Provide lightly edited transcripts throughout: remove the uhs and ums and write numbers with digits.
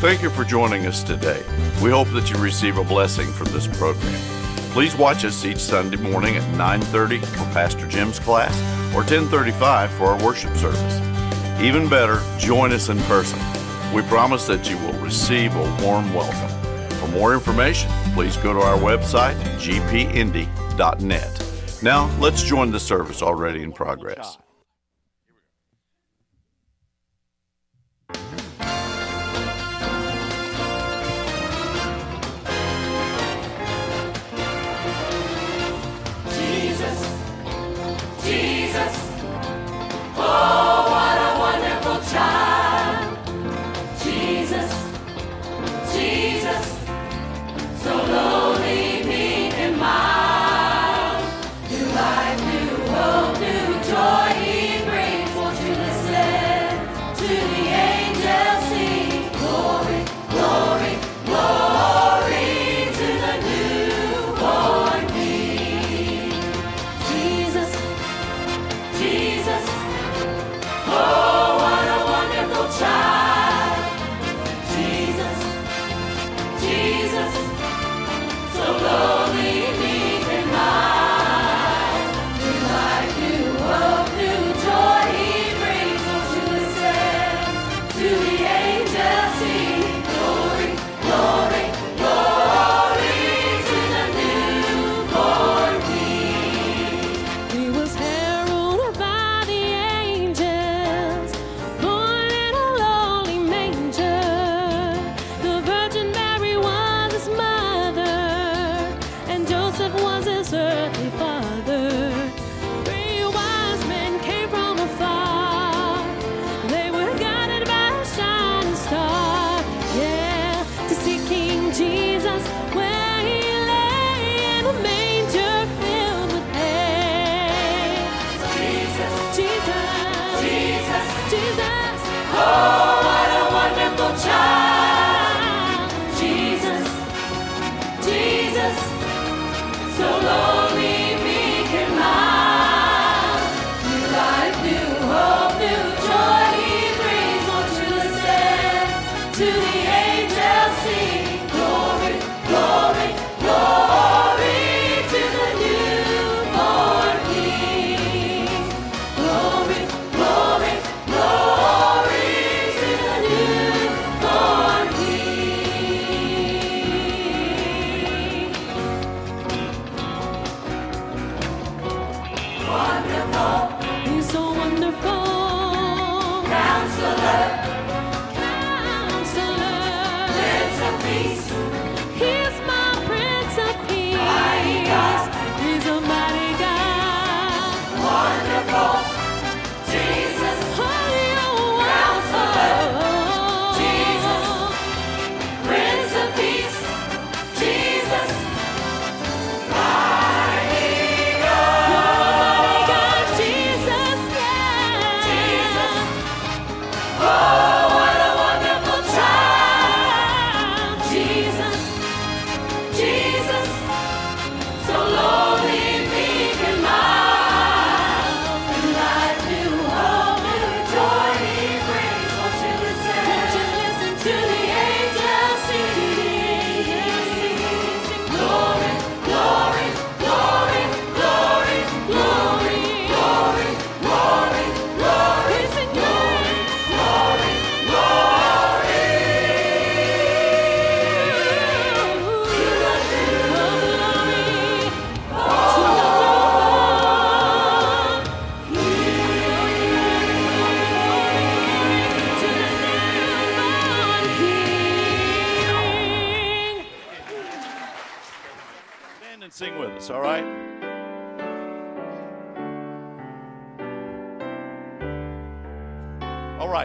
Thank you for joining us today. We hope that you receive a blessing from this program. Please watch us each Sunday morning at 9:30 for Pastor Jim's class or 10:35 for our worship service. Even better, join us in person. We promise that you will receive a warm welcome. For more information, please go to our website, gpindy.net. Now, let's join the service already in progress.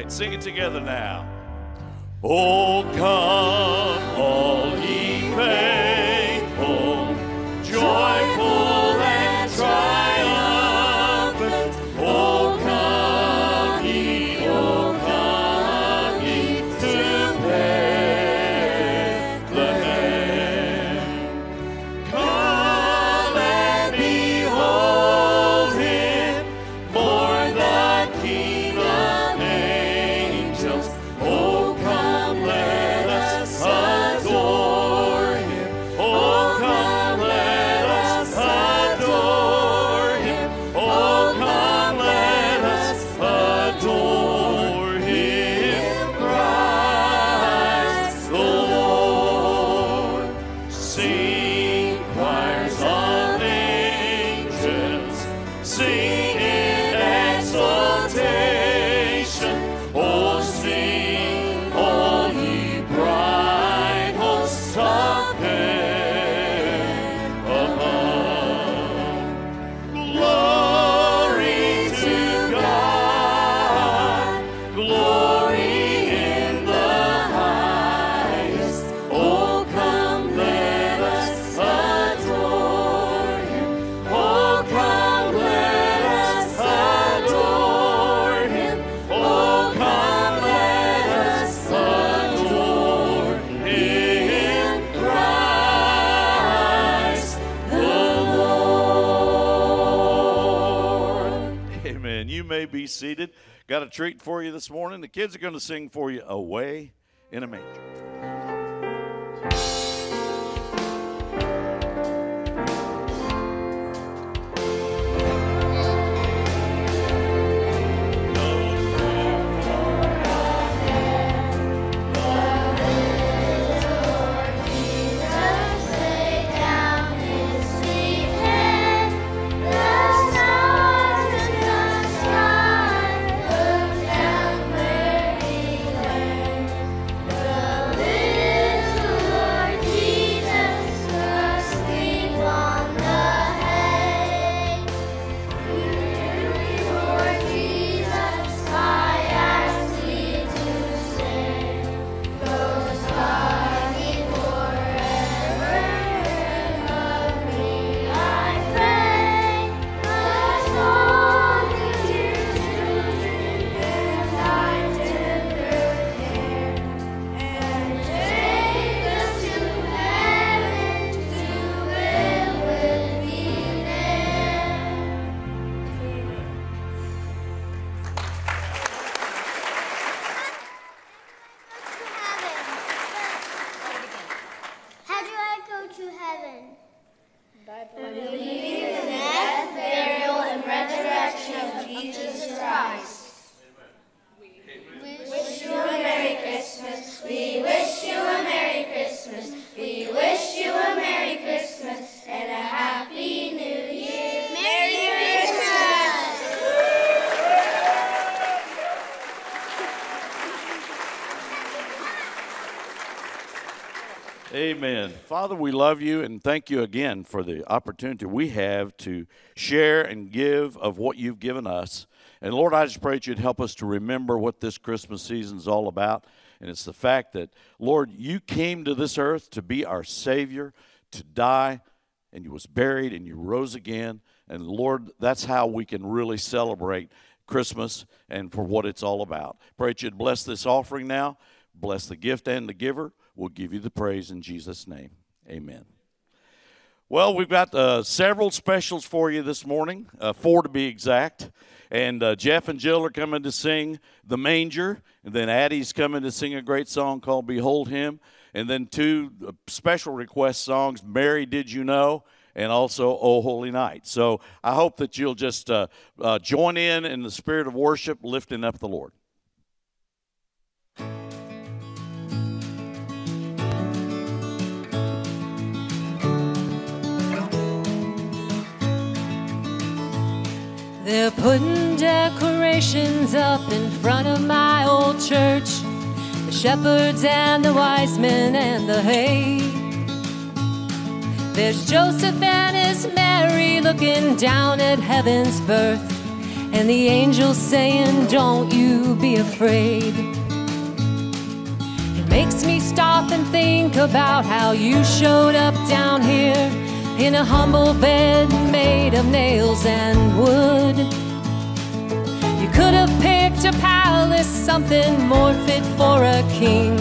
Sing it together now. Oh, come all ye faithful, joyful and triumphant. Oh, come ye to Bethlehem. Come and behold him, born the King of Angels. Oh, come, let us be seated. Got a treat for you this morning. The kids are going to sing for you Away in a Manger. Amen. Father, we love you and thank you again for the opportunity we have to share and give of what you've given us. And Lord, I just pray that you'd help us to remember what this Christmas season is all about. And it's the fact that, Lord, you came to this earth to be our Savior, to die, and you was buried and you rose again. And Lord, that's how we can really celebrate Christmas and for what it's all about. Pray that you'd bless this offering now, bless the gift and the giver. We'll give you the praise in Jesus' name. Amen. Well, we've got several specials for you this morning, four to be exact. And Jeff and Jill are coming to sing The Manger. And then Addie's coming to sing a great song called Behold Him. And then two special request songs, Mary Did You Know? And also O Holy Night. So I hope that you'll just join in the spirit of worship, lifting up the Lord. They're putting decorations up in front of my old church, the shepherds and the wise men and the hay. There's Joseph and his Mary looking down at heaven's birth, and the angels saying, don't you be afraid. It makes me stop and think about how you showed up down here in a humble bed made of nails and wood. You could have picked a palace, something more fit for a king,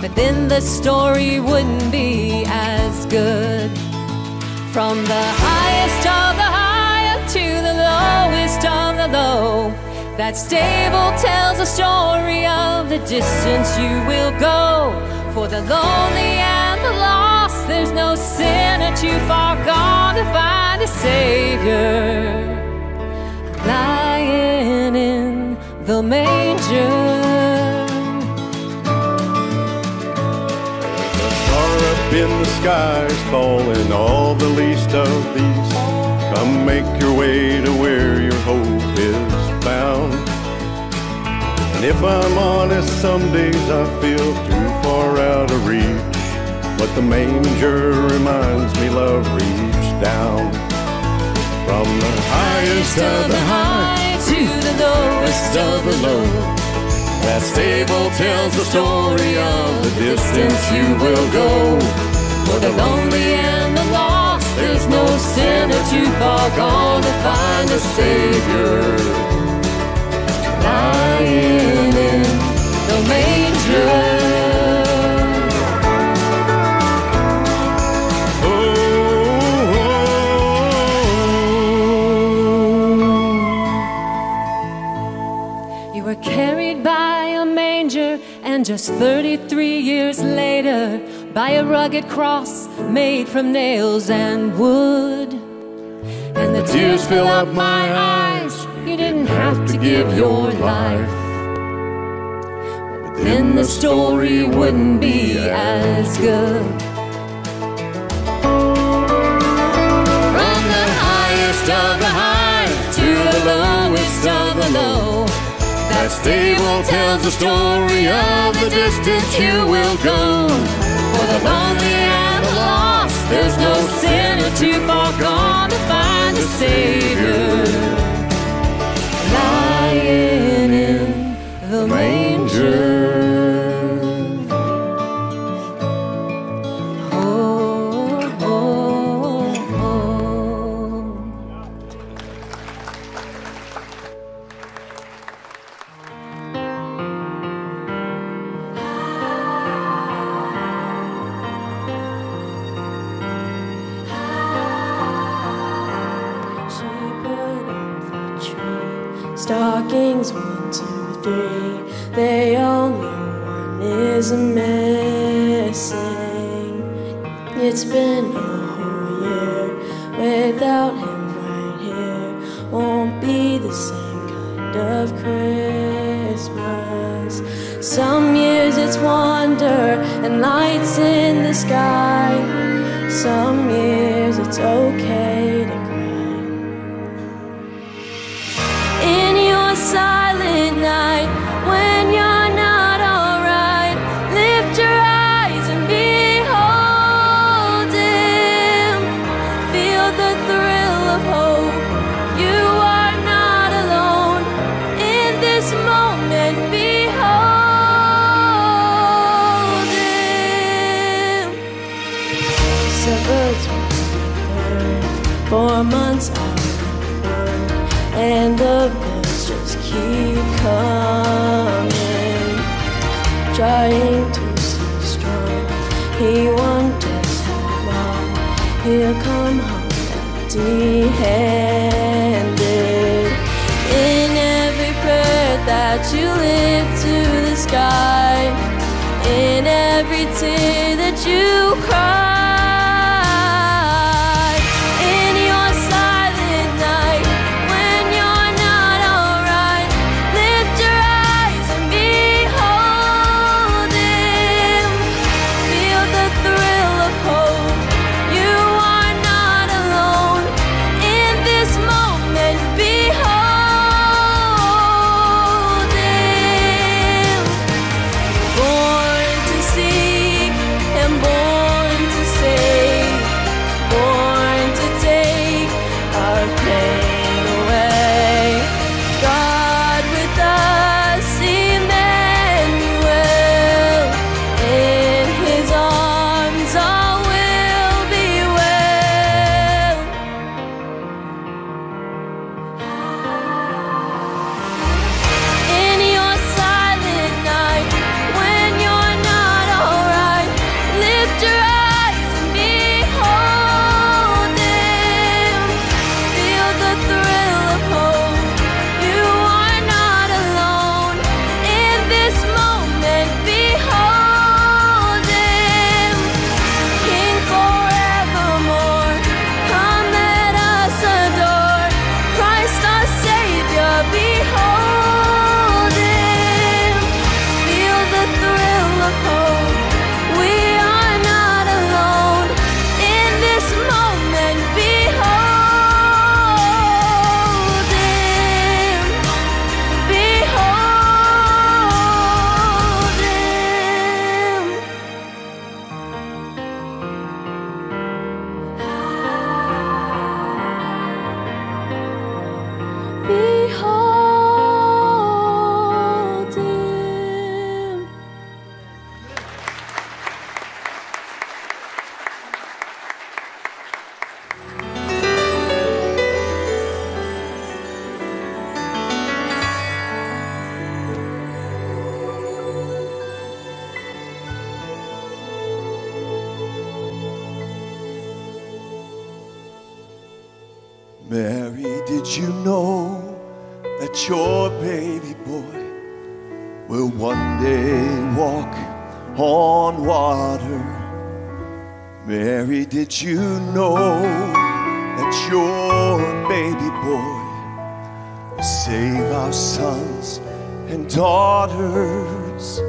but then the story wouldn't be as good. From the highest of the high up to the lowest of the low, that stable tells a story of the distance you will go. For the lonely and the lost, there's no sinner too far gone to find a Savior, lying in the manger. A star up in the sky is calling all the least of these. Come make your way to where your hope is found. And if I'm honest, some days I feel too far out of reach, but the manger reminds me love reached down. From the highest of the high to the lowest of the low, that stable tells the story of the distance you will go. For the lonely and the lost, there's no sinner too far gone to find a Savior, lying in the manger. pierced 33 years later by a rugged cross made from nails and wood. And the tears fill up my eyes. You didn't have to give your life, but then the story wouldn't be as good. From the highest of the high to the lowest of the low, that stable tells the story of the distance you will go. For the lonely and the lost, there's no sinner too far gone to find the Savior, lying in the manger. Oh, oh, oh. Shepherd of the tree, stockings 1, 2, 3. They all know one is missing. It's been a whole year without him right here. Won't be the same kind of Christmas. Some years it's wonder and lights in the sky. Some years it's okay to cry. In your silent night, when you're not alright, lift your eyes and behold him. Feel the thrill of hope. You are not alone in this moment. Behold him. Suburbs were 4 months out of work, and the bills just keep coming. Trying to stay strong, he wonders how long he'll come home empty-handed. In every prayer that you lift to the sky, in every tear that you cry. Mary, did you know that your baby boy will one day walk on water. Mary, did you know that your baby boy will save our sons and daughters?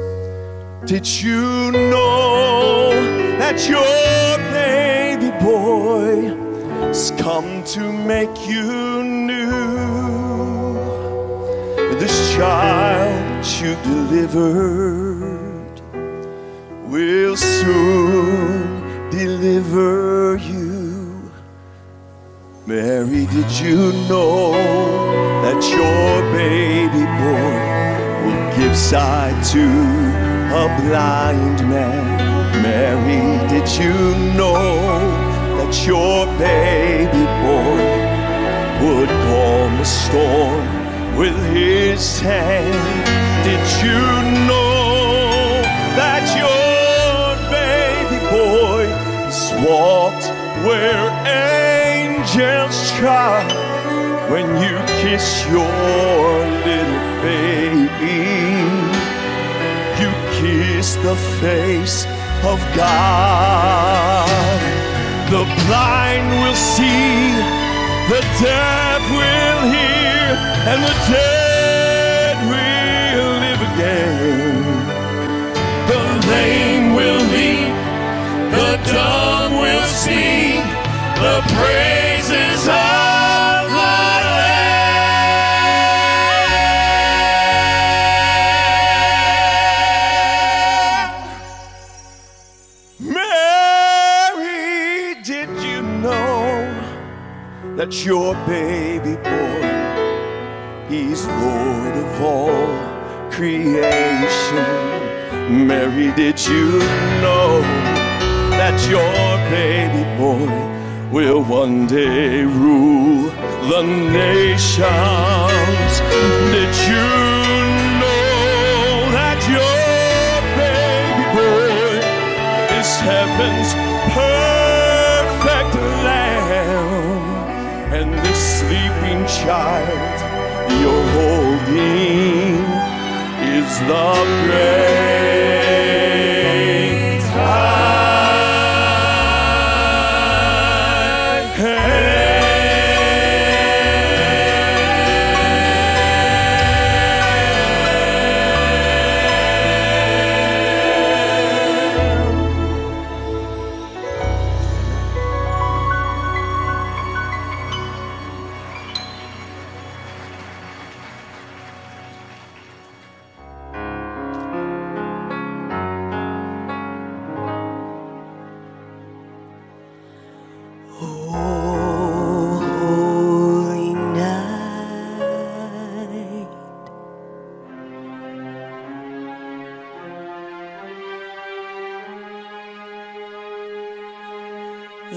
Did you know that your baby boy has come to make you new? This child that you delivered will soon deliver you. Mary, did you know that your baby boy will give sight to a blind man? Mary, did you know that your baby boy would calm the storm with his hand? Did you know that your baby boy has walked where angels trod? When you kiss your little baby, kiss the face of God. The blind will see, the deaf will hear, and the dead will live again. The lame will leap, the dumb will speak, the praises of the that your baby boy, he's Lord of all creation. Mary, did you know that your baby boy will one day rule the nations? Did you know that your baby boy is heaven's perfect lamb? And this sleeping child you're holding is the great high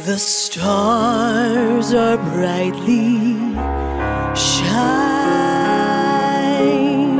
The stars are brightly shining,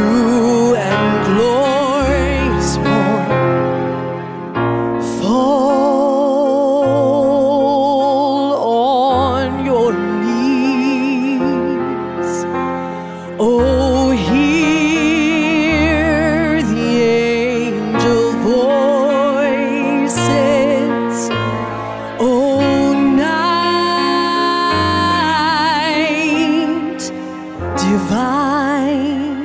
divine,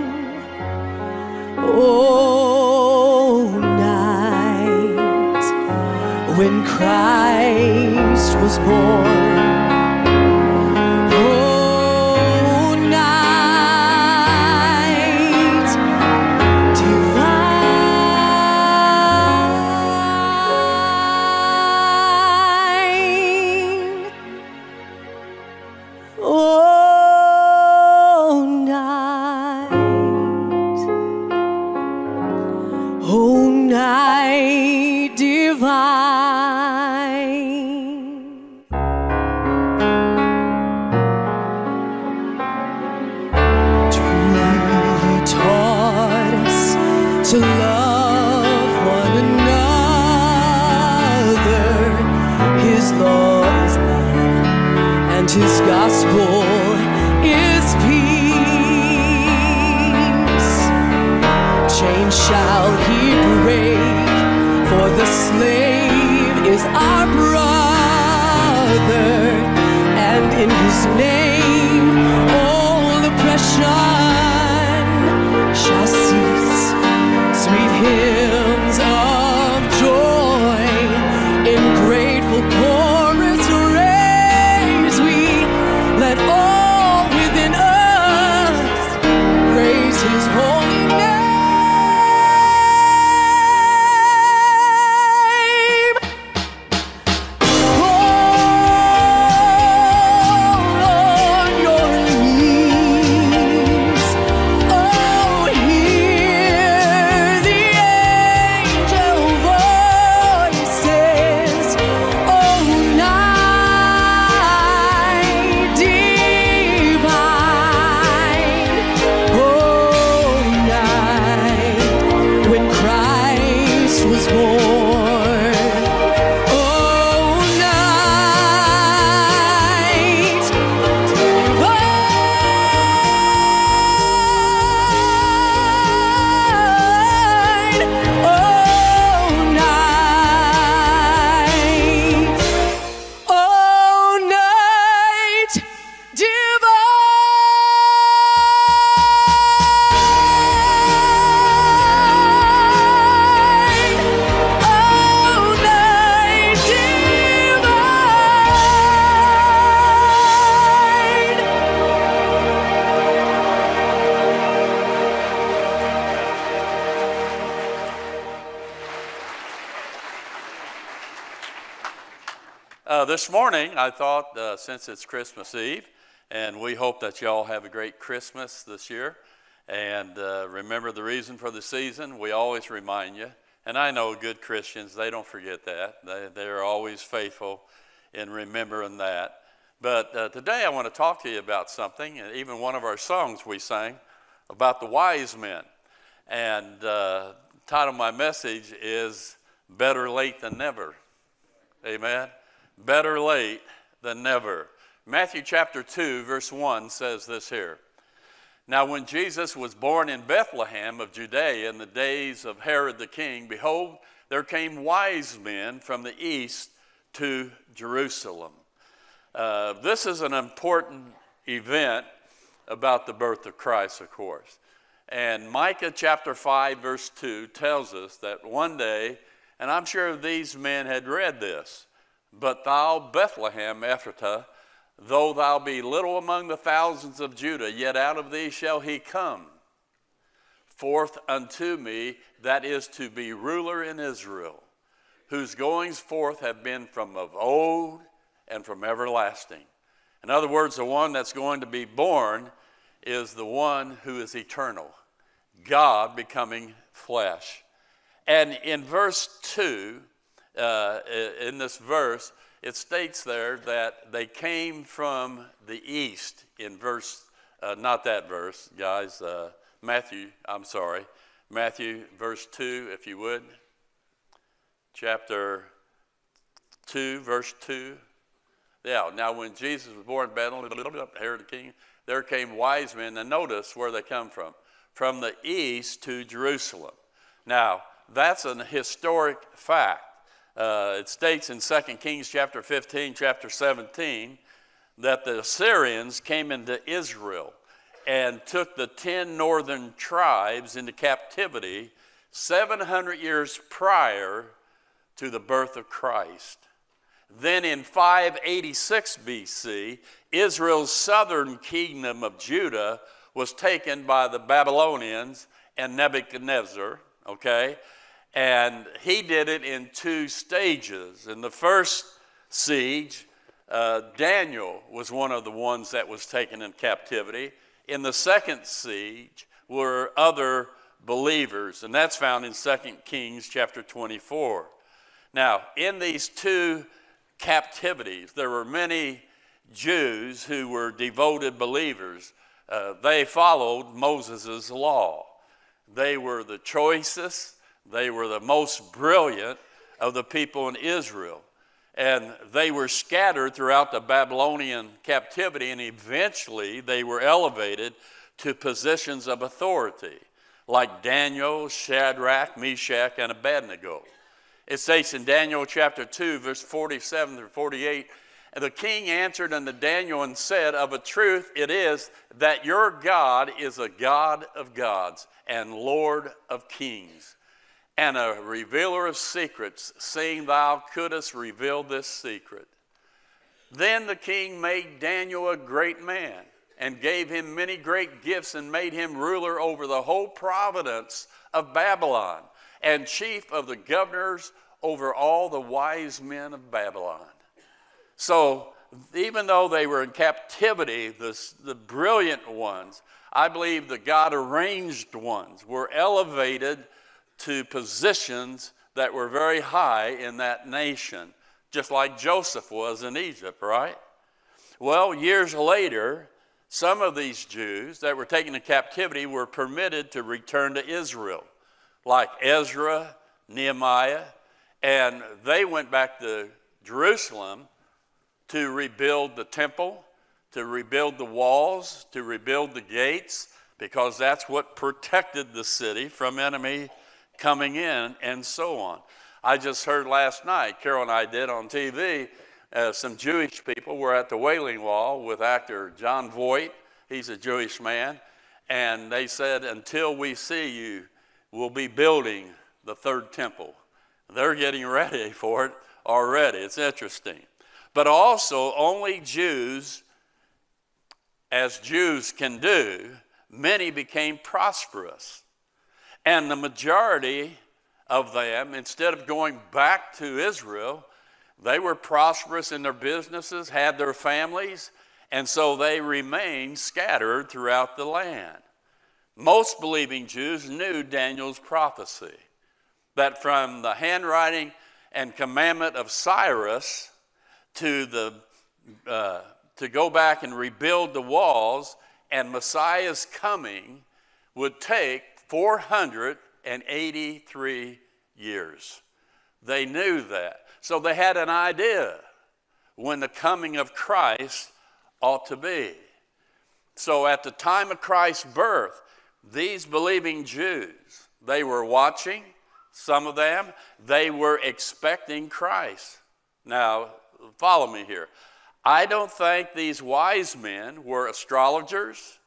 Christ was born. Oh, night divine. Oh, night. Oh, night divine. To love one another, His law is love, and His gospel is peace. Chains shall He break, for the slave is our brother, and in His name all oppression shall cease. Sweet hymns of joy in grateful chorus raise we, let all within us praise His holy name. Fall on your knees, oh, This morning, I thought, since it's Christmas Eve, and we hope that y'all have a great Christmas this year, and remember the reason for the season. We always remind you, and I know good Christians, they don't forget that. They're always faithful in remembering that. But today I want to talk to you about something, and even one of our songs we sang about the wise men. And the title of my message is Better Late Than Never. Amen. Better late than never. Matthew chapter 2, verse 1 says this here. Now when Jesus was born in Bethlehem of Judea in the days of Herod the king, behold, there came wise men from the east to Jerusalem. This is an important event about the birth of Christ, of course. And Micah chapter 5, verse 2 tells us that one day, and I'm sure these men had read this, but thou, Bethlehem, Ephratah, though thou be little among the thousands of Judah, yet out of thee shall he come forth unto me, that is to be ruler in Israel, whose goings forth have been from of old and from everlasting. In other words, the one that's going to be born is the one who is eternal, God becoming flesh. And in verse 2, in this verse, it states there that they came from the east in verse, not that verse, guys, Matthew verse 2, if you would. Chapter 2, verse 2. Yeah, now when Jesus was born in Bethlehem, Herod the king, there came wise men, and notice where they come from the east to Jerusalem. Now, that's an historic fact. It states in 2 Kings chapter 15, chapter 17, that the Assyrians came into Israel and took the 10 northern tribes into captivity 700 years prior to the birth of Christ. Then in 586 BC, Israel's southern kingdom of Judah was taken by the Babylonians and Nebuchadnezzar, okay? And he did it in two stages. In the first siege, Daniel was one of the ones that was taken in captivity. In the second siege were other believers, and that's found in 2 Kings chapter 24. Now, in these two captivities, there were many Jews who were devoted believers. They followed Moses' law. They were the choicest, they were the most brilliant of the people in Israel. And they were scattered throughout the Babylonian captivity, and eventually they were elevated to positions of authority, like Daniel, Shadrach, Meshach, and Abednego. It states in Daniel chapter 2, verse 47 through 48, "And the king answered unto Daniel and said, Of a truth it is that your God is a God of gods and Lord of kings, and a revealer of secrets, seeing thou couldst reveal this secret. Then the king made Daniel a great man, and gave him many great gifts, and made him ruler over the whole province of Babylon, and chief of the governors over all the wise men of Babylon." So even though they were in captivity, the brilliant ones, I believe the God-arranged ones, were elevated to positions that were very high in that nation, just like Joseph was in Egypt, right? Well, years later, some of these Jews that were taken into captivity were permitted to return to Israel, like Ezra, Nehemiah, and they went back to Jerusalem to rebuild the temple, to rebuild the walls, to rebuild the gates, because that's what protected the city from enemy coming in, and so on. I just heard last night, Carol and I did on TV, some Jewish people were at the Wailing Wall with actor John Voigt. He's a Jewish man. And they said, "Until we see you, we'll be building the third temple." They're getting ready for it already. It's interesting. But also, only Jews, as Jews can do, many became prosperous. And the majority of them, instead of going back to Israel, they were prosperous in their businesses, had their families, and so they remained scattered throughout the land. Most believing Jews knew Daniel's prophecy, that from the handwriting and commandment of Cyrus to go back and rebuild the walls and Messiah's coming would take 483 years. They knew that. So they had an idea when the coming of Christ ought to be. So at the time of Christ's birth, these believing Jews, they were watching, some of them, they were expecting Christ. Now, follow me here. I don't think these wise men were astrologers,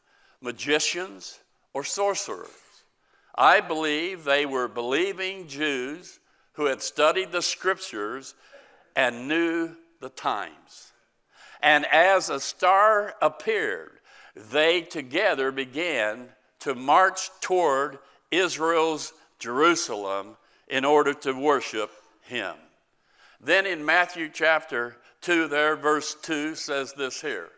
magicians, or sorcerers. I believe they were believing Jews who had studied the scriptures and knew the times. And as a star appeared, they together began to march toward Israel's Jerusalem in order to worship him. Then in Matthew chapter 2 there, verse 2 says this here,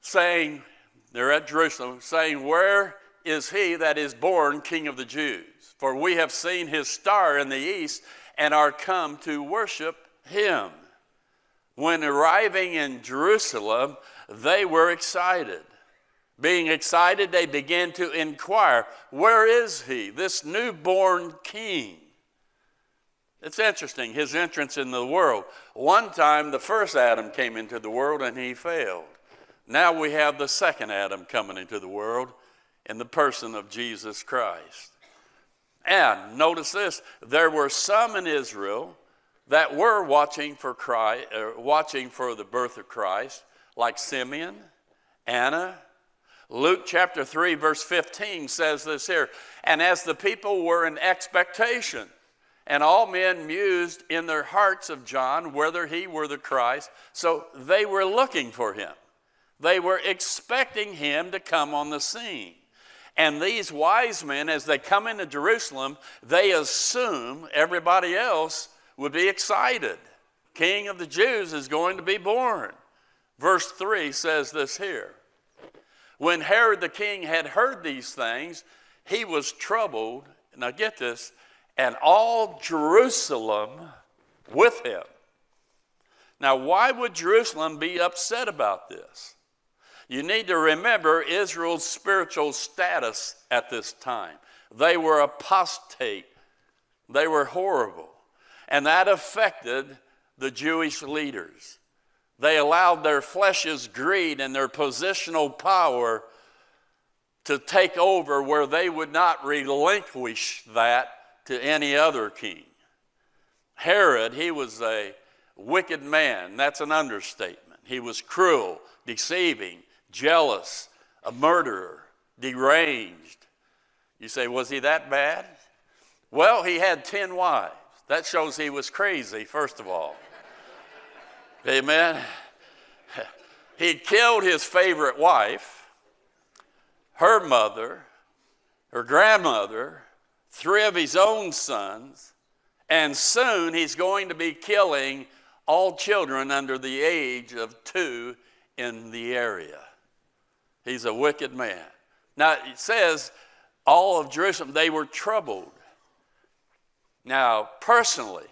saying, they're at Jerusalem, saying, "Where is he that is born King of the Jews? For we have seen his star in the east and are come to worship him." When arriving in Jerusalem, they were excited. Being excited, they began to inquire, "Where is he, this newborn king?" It's interesting, his entrance in the world. One time, the first Adam came into the world and he failed. Now we have the second Adam coming into the world in the person of Jesus Christ. And notice this, there were some in Israel that were watching for Christ, watching for the birth of Christ, like Simeon, Anna. Luke chapter 3 verse 15 says this here, "And as the people were in expectation And all men mused in their hearts of John whether he were the Christ. So they were looking for him. They were expecting him to come on the scene. And these wise men, as they come into Jerusalem, they assume everybody else would be excited. King of the Jews is going to be born. Verse 3 says this here. When Herod the king had heard these things, he was troubled. Now get this. And all Jerusalem with him. Now, why would Jerusalem be upset about this? You need to remember Israel's spiritual status at this time. They were apostate. They were horrible. And that affected the Jewish leaders. They allowed their flesh's greed and their positional power to take over where they would not relinquish that to any other king. Herod, he was a wicked man. That's an understatement. He was cruel, deceiving, jealous, a murderer, deranged. You say, was he that bad? Well, he had 10 wives. That shows he was crazy, first of all. Amen. He killed his favorite wife, her mother, her grandmother, 3 of his own sons, and soon he's going to be killing all children under the age of 2 in the area. He's a wicked man. Now, it says all of Jerusalem, they were troubled. Now, personally,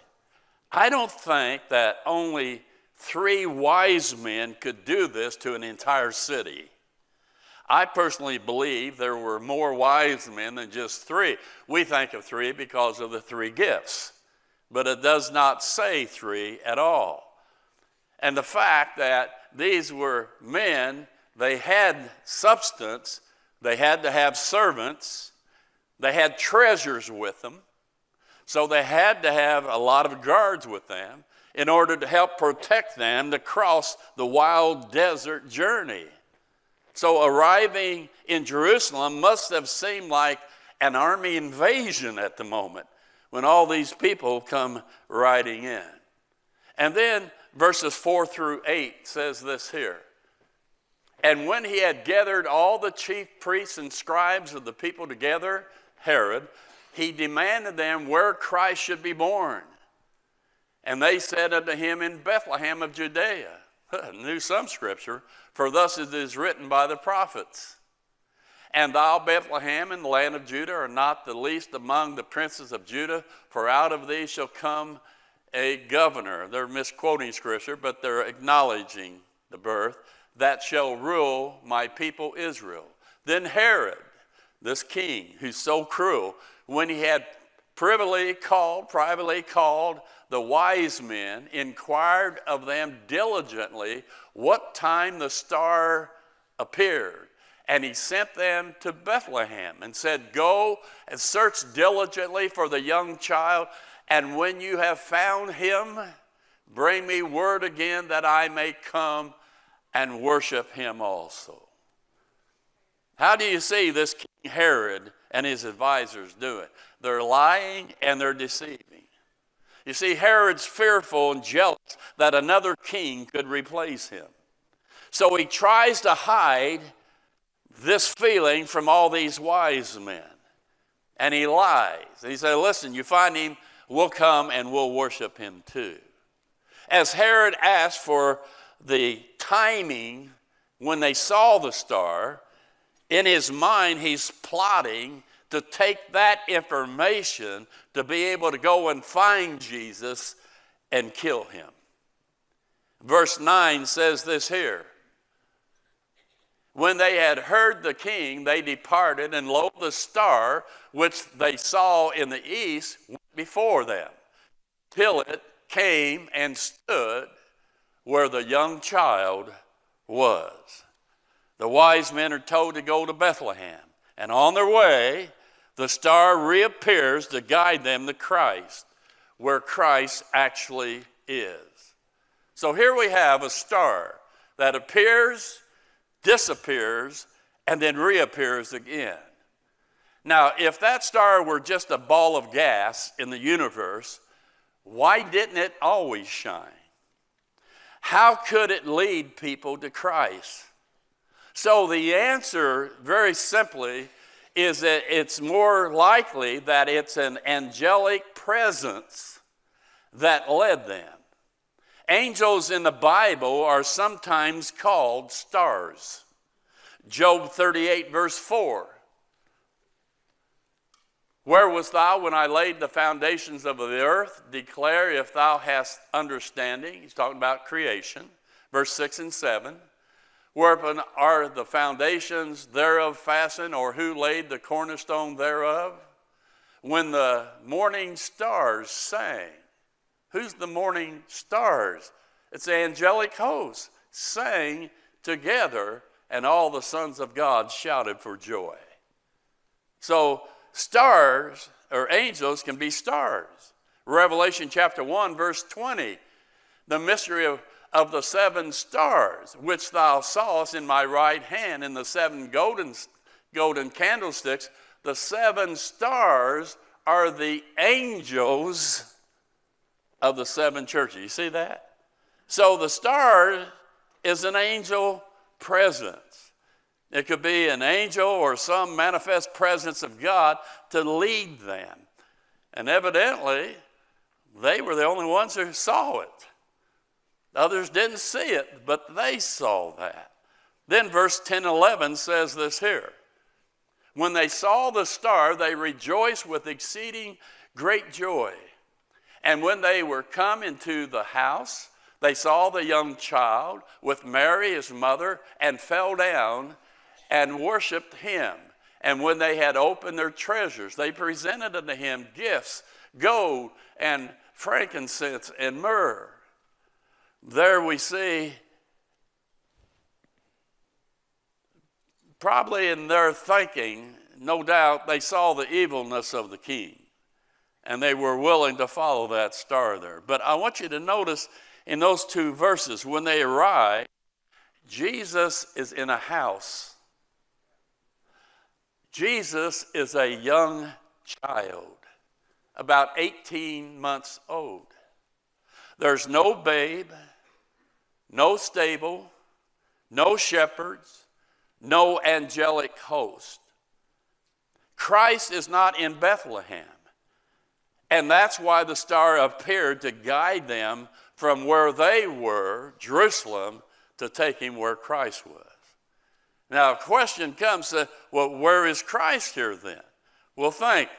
I don't think that only 3 wise men could do this to an entire city. I personally believe there were more wise men than just 3. We think of 3 because of the 3 gifts, but it does not say 3 at all. And the fact that these were men, they had substance, they had to have servants, they had treasures with them, so they had to have a lot of guards with them in order to help protect them to cross the wild desert journey. So arriving in Jerusalem must have seemed like an army invasion at the moment when all these people come riding in. And then verses 4 through 8 says this here. And when he had gathered all the chief priests and scribes of the people together, Herod, he demanded them where Christ should be born. And they said unto him, in Bethlehem of Judea. Knew some scripture, for thus it is written by the prophets. And thou, Bethlehem, in the land of Judah, are not the least among the princes of Judah, for out of thee shall come a governor. They're misquoting scripture, but they're acknowledging the birth, that shall rule my people Israel. Then Herod, this king who's so cruel, when he had privately called the wise men, inquired of them diligently what time the star appeared. And he sent them to Bethlehem and said, go and search diligently for the young child, and when you have found him, bring me word again that I may come and worship him also. How do you see this King Herod and his advisors do it? They're lying and they're deceiving. You see, Herod's fearful and jealous that another king could replace him. So he tries to hide this feeling from all these wise men. And he lies. And he said, listen, you find him, we'll come and we'll worship him too. As Herod asked for the timing when they saw the star, in his mind, he's plotting to take that information to be able to go and find Jesus and kill him. Verse 9 says this here. When they had heard the king, they departed, and lo, the star, which they saw in the east, went before them, till it came and stood where the young child was. The wise men are told to go to Bethlehem, and on their way, the star reappears to guide them to Christ, where Christ actually is. So here we have a star that appears, disappears, and then reappears again. Now, if that star were just a ball of gas in the universe, why didn't it always shine? How could it lead people to Christ? So the answer, very simply, is that it's more likely that it's an angelic presence that led them. Angels in the Bible are sometimes called stars. Job 38, verse 4. Where wast thou when I laid the foundations of the earth? Declare if thou hast understanding. He's talking about creation. Verse 6 and 7. Whereupon are the foundations thereof fastened, or who laid the cornerstone thereof? When the morning stars sang. Who's the morning stars? It's the angelic hosts sang together, and all the sons of God shouted for joy. So stars, or angels, can be stars. Revelation chapter 1, verse 20, the mystery of the seven stars, which thou sawest in my right hand, and the seven golden candlesticks. The seven stars are the angels of the seven churches. You see that? So the star is an angel presence. It could be an angel or some manifest presence of God to lead them. And evidently, they were the only ones who saw it. Others didn't see it, but they saw that. Then verse 10 and 11 says this here. When they saw the star, they rejoiced with exceeding great joy. And when they were come into the house, they saw the young child with Mary his mother, and fell down and worshiped him. And when they had opened their treasures, they presented unto him gifts, gold and frankincense and myrrh. There we see, probably in their thinking, no doubt, they saw the evilness of the king, and they were willing to follow that star there. But I want you to notice in those two verses, when they arrive, Jesus is in a house. Jesus is a young child, about 18 months old. There's no babe, no stable, no shepherds, no angelic host. Christ is not in Bethlehem, and that's why the star appeared to guide them from where they were, Jerusalem, to take him where Christ was. Now, a question comes, well, where is Christ here then? Well, think.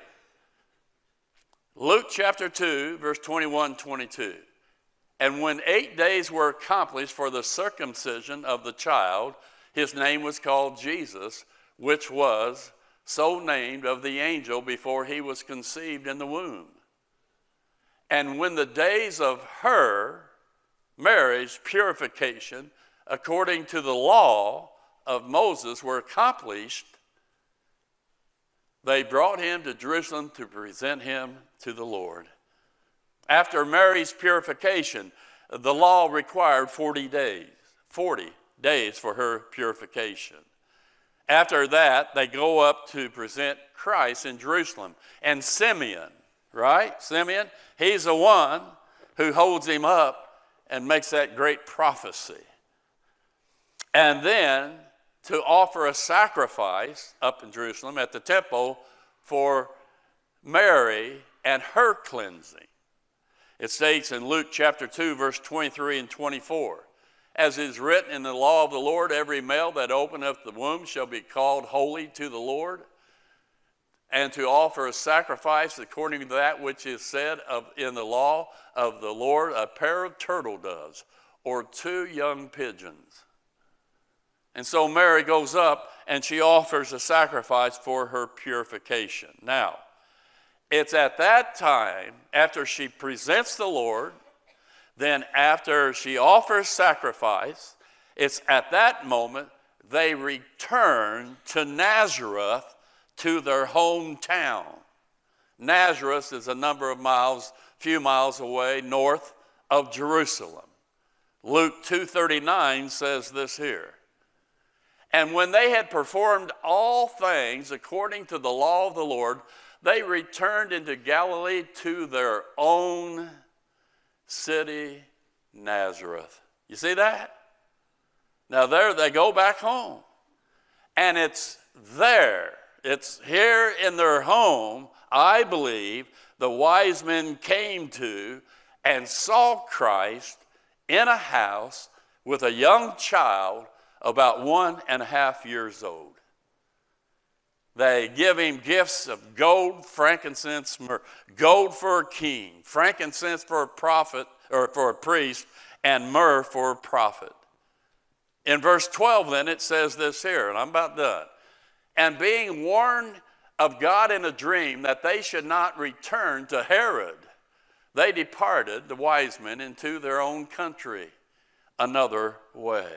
Luke chapter 2, verse 21, 22. And when 8 days were accomplished for the circumcision of the child, his name was called Jesus, which was so named of the angel before he was conceived in the womb. And when the days of her marriage purification, according to the law of Moses, were accomplished, they brought him to Jerusalem to present him to the Lord. After Mary's purification, the law required 40 days for her purification. After that, they go up to present Christ in Jerusalem. And Simeon, right? Simeon, he's the one who holds him up and makes that great prophecy. And then to offer a sacrifice up in Jerusalem at the temple for Mary and her cleansing. It states in Luke chapter 2, verse 23 and 24, as is written in the law of the Lord, every male that openeth the womb shall be called holy to the Lord, and to offer a sacrifice according to that which is said in the law of the Lord, a pair of turtle doves or 2 young pigeons. And so Mary goes up and she offers a sacrifice for her purification. Now, it's at that time, after she presents the Lord, then after she offers sacrifice, it's at that moment they return to Nazareth, to their hometown. Nazareth is a number of miles, few miles away north of Jerusalem. Luke 2:39 says this here. And when they had performed all things according to the law of the Lord, they returned into Galilee to their own city, Nazareth. You see that? Now there they go back home. And it's there, it's here in their home, I believe, the wise men came to and saw Christ in a house with a young child about 1.5 years old. They give him gifts of gold, frankincense, myrrh. Gold for a king, frankincense for a prophet, or for a priest, and myrrh for a prophet. In verse 12 then it says this here, and I'm about done. And being warned of God in a dream that they should not return to Herod, they departed, the wise men, into their own country another way.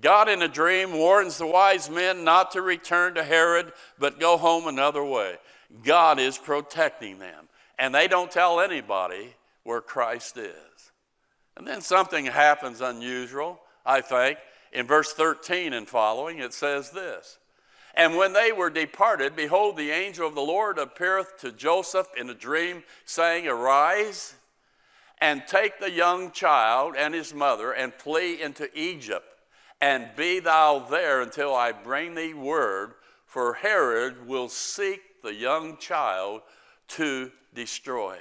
God in a dream warns the wise men not to return to Herod, but go home another way. God is protecting them, and they don't tell anybody where Christ is. And then something happens unusual, I think. In verse 13 and following, it says this, and when they were departed, behold, the angel of the Lord appeareth to Joseph in a dream, saying, arise, and take the young child and his mother, and flee into Egypt, and be thou there until I bring thee word, for Herod will seek the young child to destroy.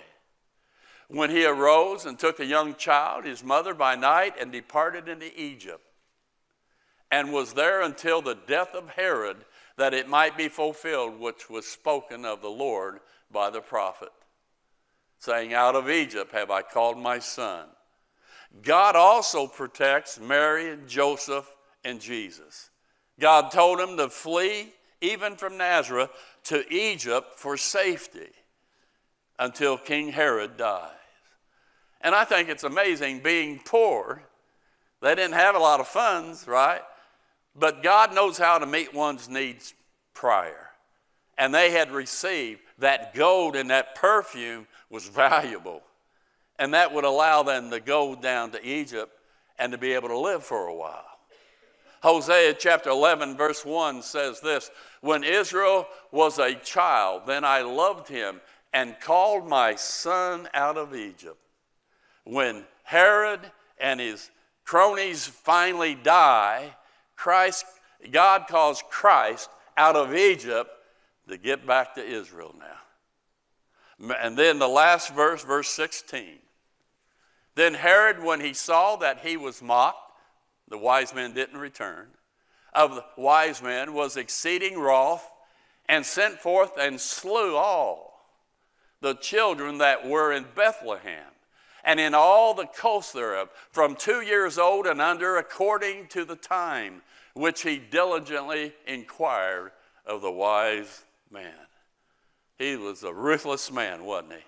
When he arose and took the young child, his mother, by night, and departed into Egypt, and was there until the death of Herod, that it might be fulfilled which was spoken of the Lord by the prophet, saying, out of Egypt have I called my son. God also protects Mary and Joseph and Jesus. God told them to flee, even from Nazareth, to Egypt for safety until King Herod dies. And I think it's amazing, being poor, they didn't have a lot of funds, right? But God knows how to meet one's needs prior. And they had received that gold, and that perfume was valuable. And that would allow them to go down to Egypt and to be able to live for a while. Hosea chapter 11 verse 1 says this, when Israel was a child, then I loved him and called my son out of Egypt. When Herod and his cronies finally die, God calls Christ out of Egypt to get back to Israel now. And then the last verse, verse 16. Then Herod, when he saw that he was mocked, the wise men didn't return, of the wise men was exceeding wroth, and sent forth and slew all the children that were in Bethlehem, and in all the coasts thereof, from 2 years old and under, according to the time which he diligently inquired of the wise man. He was a ruthless man, wasn't he?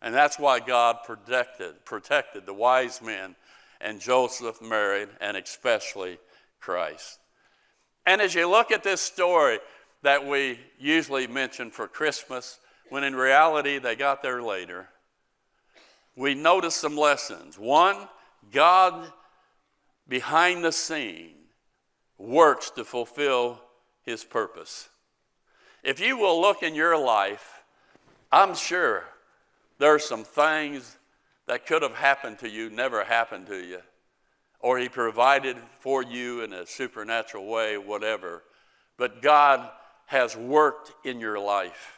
And that's why God protected the wise men and Joseph, Mary, and especially Christ. And as you look at this story that we usually mention for Christmas, when in reality they got there later, we notice some lessons. One, God behind the scene works to fulfill his purpose. If you will look in your life, I'm sure there are some things that could have happened to you, never happened to you, or he provided for you in a supernatural way, whatever. But God has worked in your life.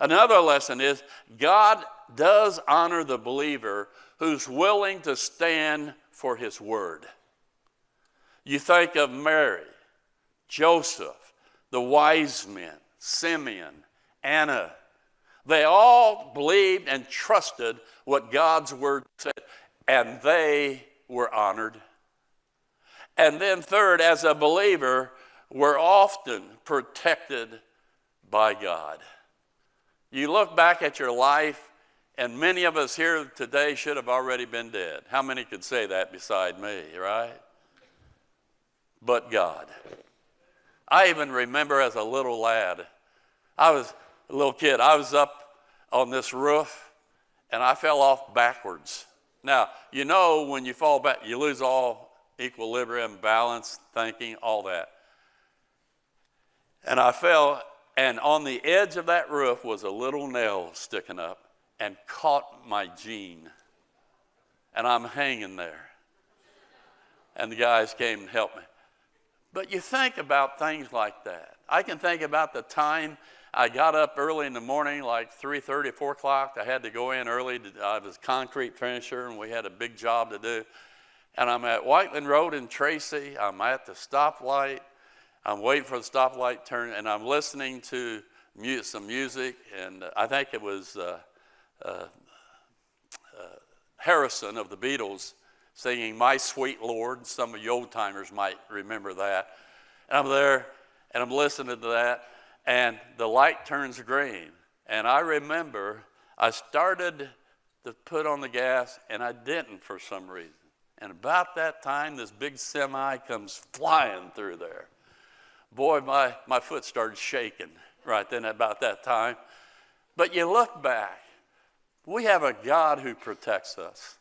Another lesson is God does honor the believer who's willing to stand for his word. You think of Mary, Joseph, the wise men, Simeon, Anna. They all believed and trusted what God's word said, and they were honored. And then third, as a believer, we're often protected by God. You look back at your life, and many of us here today should have already been dead. How many could say that beside me, right? But God. I even remember as a little lad, I was up on this roof, and I fell off backwards. Now, you know when you fall back, you lose all equilibrium, balance, thinking, all that. And I fell, and on the edge of that roof was a little nail sticking up and caught my jean. And I'm hanging there. And the guys came and helped me. But you think about things like that. I can think about the time I got up early in the morning, like 3:30, 4 o'clock. I had to go in early. I was a concrete finisher, and we had a big job to do. And I'm at Whiteland Road in Tracy. I'm at the stoplight. I'm waiting for the stoplight turn, and I'm listening to some music, and I think it was Harrison of the Beatles singing My Sweet Lord. Some of you old-timers might remember that. And I'm there, and I'm listening to that, and the light turns green. And I remember I started to put on the gas, and I didn't for some reason. And about that time, this big semi comes flying through there. Boy, my foot started shaking right then about that time. But you look back, we have a God who protects us.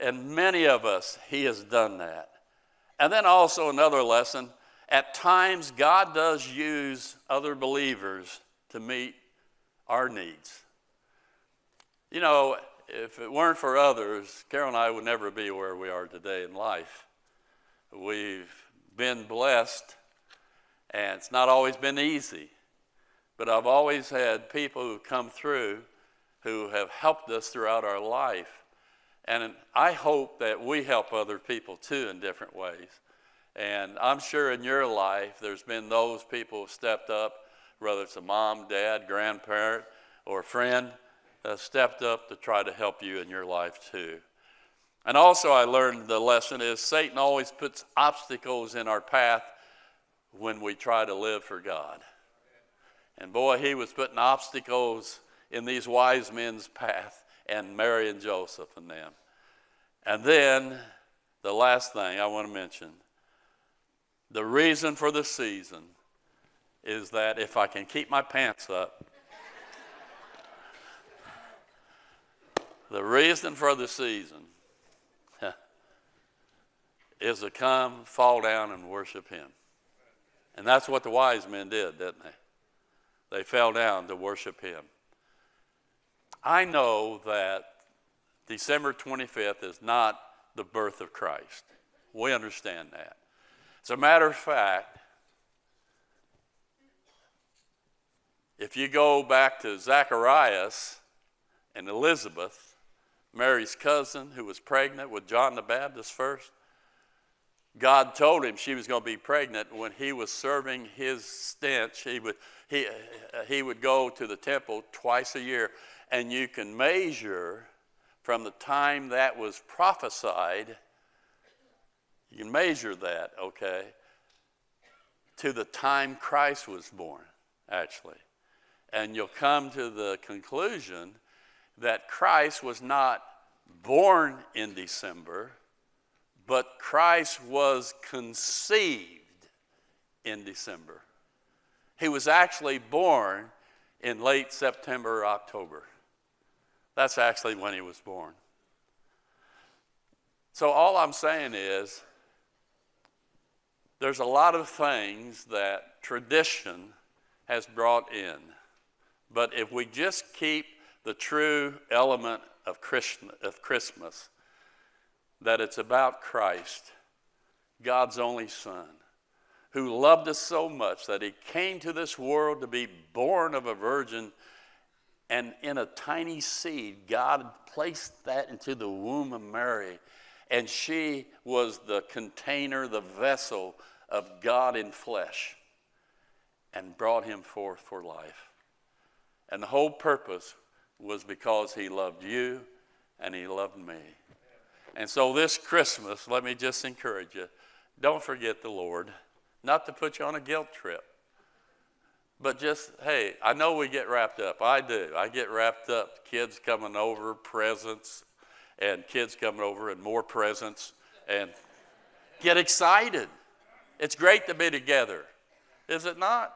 And many of us, he has done that. And then also another lesson, at times God does use other believers to meet our needs. You know, if it weren't for others, Carol and I would never be where we are today in life. We've been blessed. And it's not always been easy, but I've always had people who come through who have helped us throughout our life. And I hope that we help other people too in different ways. And I'm sure in your life, there's been those people who stepped up, whether it's a mom, dad, grandparent, or a friend, stepped up to try to help you in your life too. And also I learned the lesson is Satan always puts obstacles in our path when we try to live for God. And boy, he was putting obstacles in these wise men's path and Mary and Joseph and them. And then the last thing I want to mention, the reason for the season is that if I can keep my pants up, the reason for the season is to come, fall down, and worship him. And that's what the wise men did, didn't they? They fell down to worship him. I know that December 25th is not the birth of Christ. We understand that. As a matter of fact, if you go back to Zacharias and Elizabeth, Mary's cousin who was pregnant with John the Baptist first, God told him she was going to be pregnant when he was serving his stench. He would go to the temple twice a year. And you can measure from the time that was prophesied, you can measure that, okay, to the time Christ was born, actually. And you'll come to the conclusion that Christ was not born in December, but Christ was conceived in December. He was actually born in late September or October. That's actually when he was born. So all I'm saying is there's a lot of things that tradition has brought in. But if we just keep the true element of Christmas, that it's about Christ, God's only Son, who loved us so much that he came to this world to be born of a virgin, and in a tiny seed, God placed that into the womb of Mary, and she was the container, the vessel of God in flesh, and brought him forth for life. And the whole purpose was because he loved you and he loved me. And so this Christmas, let me just encourage you, don't forget the Lord, not to put you on a guilt trip, but just, hey, I know we get wrapped up. I do. I get wrapped up, kids coming over, presents, and kids coming over and more presents, and get excited. It's great to be together, is it not?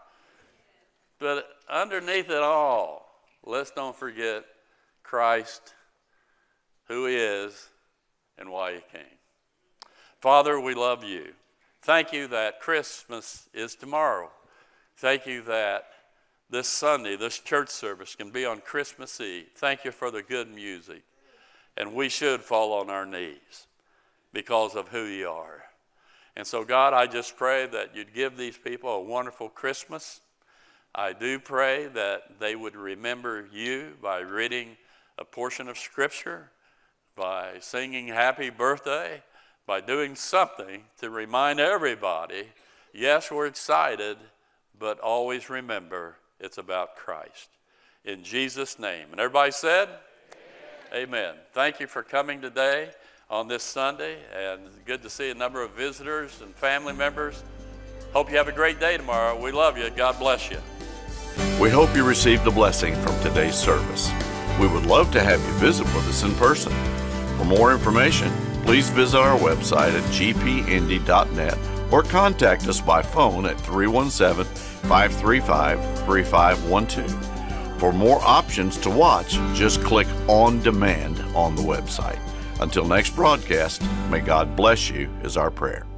But underneath it all, let's don't forget Christ, who is and why he came. Father, we love you. Thank you that Christmas is tomorrow. Thank you that this Sunday, this church service can be on Christmas Eve. Thank you for the good music. And we should fall on our knees because of who you are. And so, God, I just pray that you'd give these people a wonderful Christmas. I do pray that they would remember you by reading a portion of Scripture, by singing happy birthday, by doing something to remind everybody, yes, we're excited, but always remember it's about Christ. In Jesus' name. And everybody said? Amen. Thank you for coming today on this Sunday, and good to see a number of visitors and family members. Hope you have a great day tomorrow. We love you. God bless you. We hope you received a blessing from today's service. We would love to have you visit with us in person. For more information, please visit our website at gpindy.net or contact us by phone at 317-535-3512. For more options to watch, just click On Demand on the website. Until next broadcast, may God bless you is our prayer.